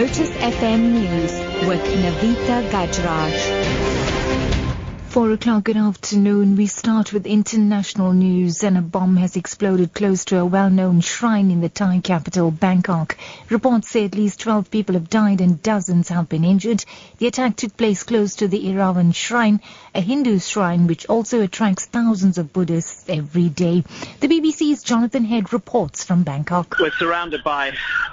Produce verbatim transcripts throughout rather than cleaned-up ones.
Lotus F M News with Navita Gajraj. Four o'clock in the afternoon, we start with international news, and a bomb has exploded close to a well-known shrine in the Thai capital, Bangkok. Reports say at least twelve people have died and dozens have been injured. The attack took place close to the Erawan Shrine, a Hindu shrine which also attracts thousands of Buddhists every day. The B B C's Jonathan Head reports from Bangkok. We're surrounded by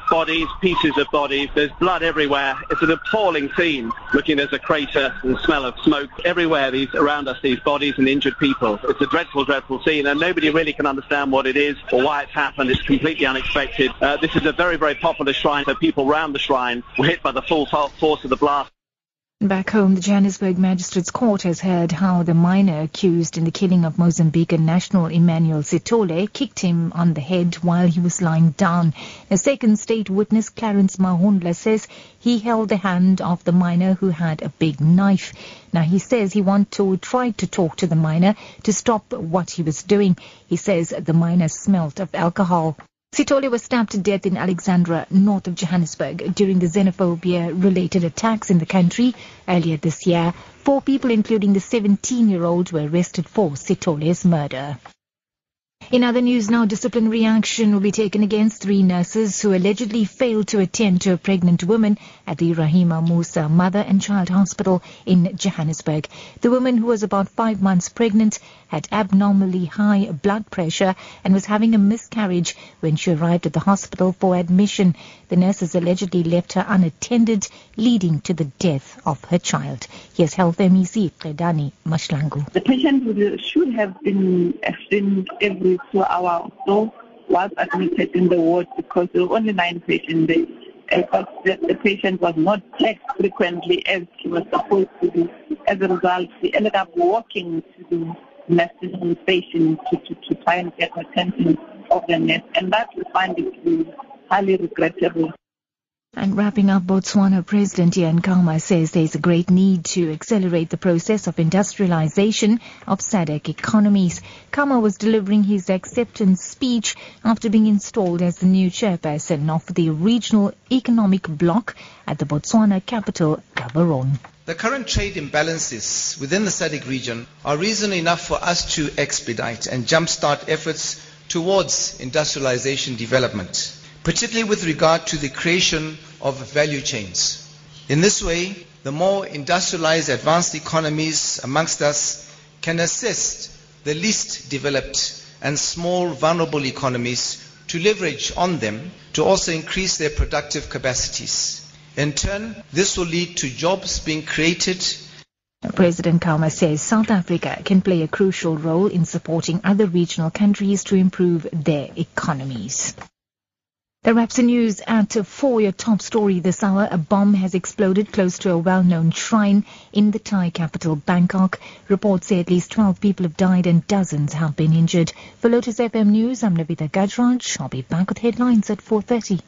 bodies, pieces of bodies. There's blood everywhere. It's an appalling scene. Looking, there's a crater and smell of smoke everywhere. These around us, these bodies and injured people. It's a dreadful, dreadful scene, and nobody really can understand what it is or why it's happened. It's completely unexpected. Uh, this is a very, very popular shrine, so people around the shrine were hit by the full force of the blast. Back home, the Johannesburg Magistrates Court has heard how the minor accused in the killing of Mozambican national Emmanuel Sithole kicked him on the head while he was lying down. A second state witness, Clarence Mahondla, says he held the hand of the minor who had a big knife. Now, he says he wanted to try to talk to the minor to stop what he was doing. He says the minor smelt of alcohol. Sithole was stabbed to death in Alexandra, north of Johannesburg, during the xenophobia-related attacks in the country earlier this year. Four people, including the seventeen-year-old, were arrested for Sithole's murder. In other news now, disciplinary action will be taken against three nurses who allegedly failed to attend to a pregnant woman at the Rahima Musa Mother and Child Hospital in Johannesburg. The woman, who was about five months pregnant, had abnormally high blood pressure and was having a miscarriage when she arrived at the hospital for admission. The nurses allegedly left her unattended, leading to the death of her child. Here's Health M E C Kedani Mashlangu. The patient should have been absent every two hours or so, was admitted in the ward because there were only nine patients there. Because the, the patient was not checked frequently as she was supposed to be. As a result, she ended up walking to the nursing station to, to, to try and get attention of the nurse, and that we find it to be highly regrettable. And wrapping up, Botswana President Ian Khama says there's a great need to accelerate the process of industrialization of S A D C economies. Khama was delivering his acceptance speech after being installed as the new chairperson of the regional economic bloc at the Botswana capital, Gaborone. The current trade imbalances within the S A D C region are reason enough for us to expedite and jumpstart efforts towards industrialization development, particularly with regard to the creation of value chains. In this way, the more industrialized advanced economies amongst us can assist the least developed and small vulnerable economies to leverage on them to also increase their productive capacities. In turn, this will lead to jobs being created. President Khama says South Africa can play a crucial role in supporting other regional countries to improve their economies. That wraps the news at four. Your top story this hour: a bomb has exploded close to a well-known shrine in the Thai capital, Bangkok. Reports say at least twelve people have died and dozens have been injured. For Lotus F M News, I'm Navita Gajraj. I'll be back with headlines at four thirty.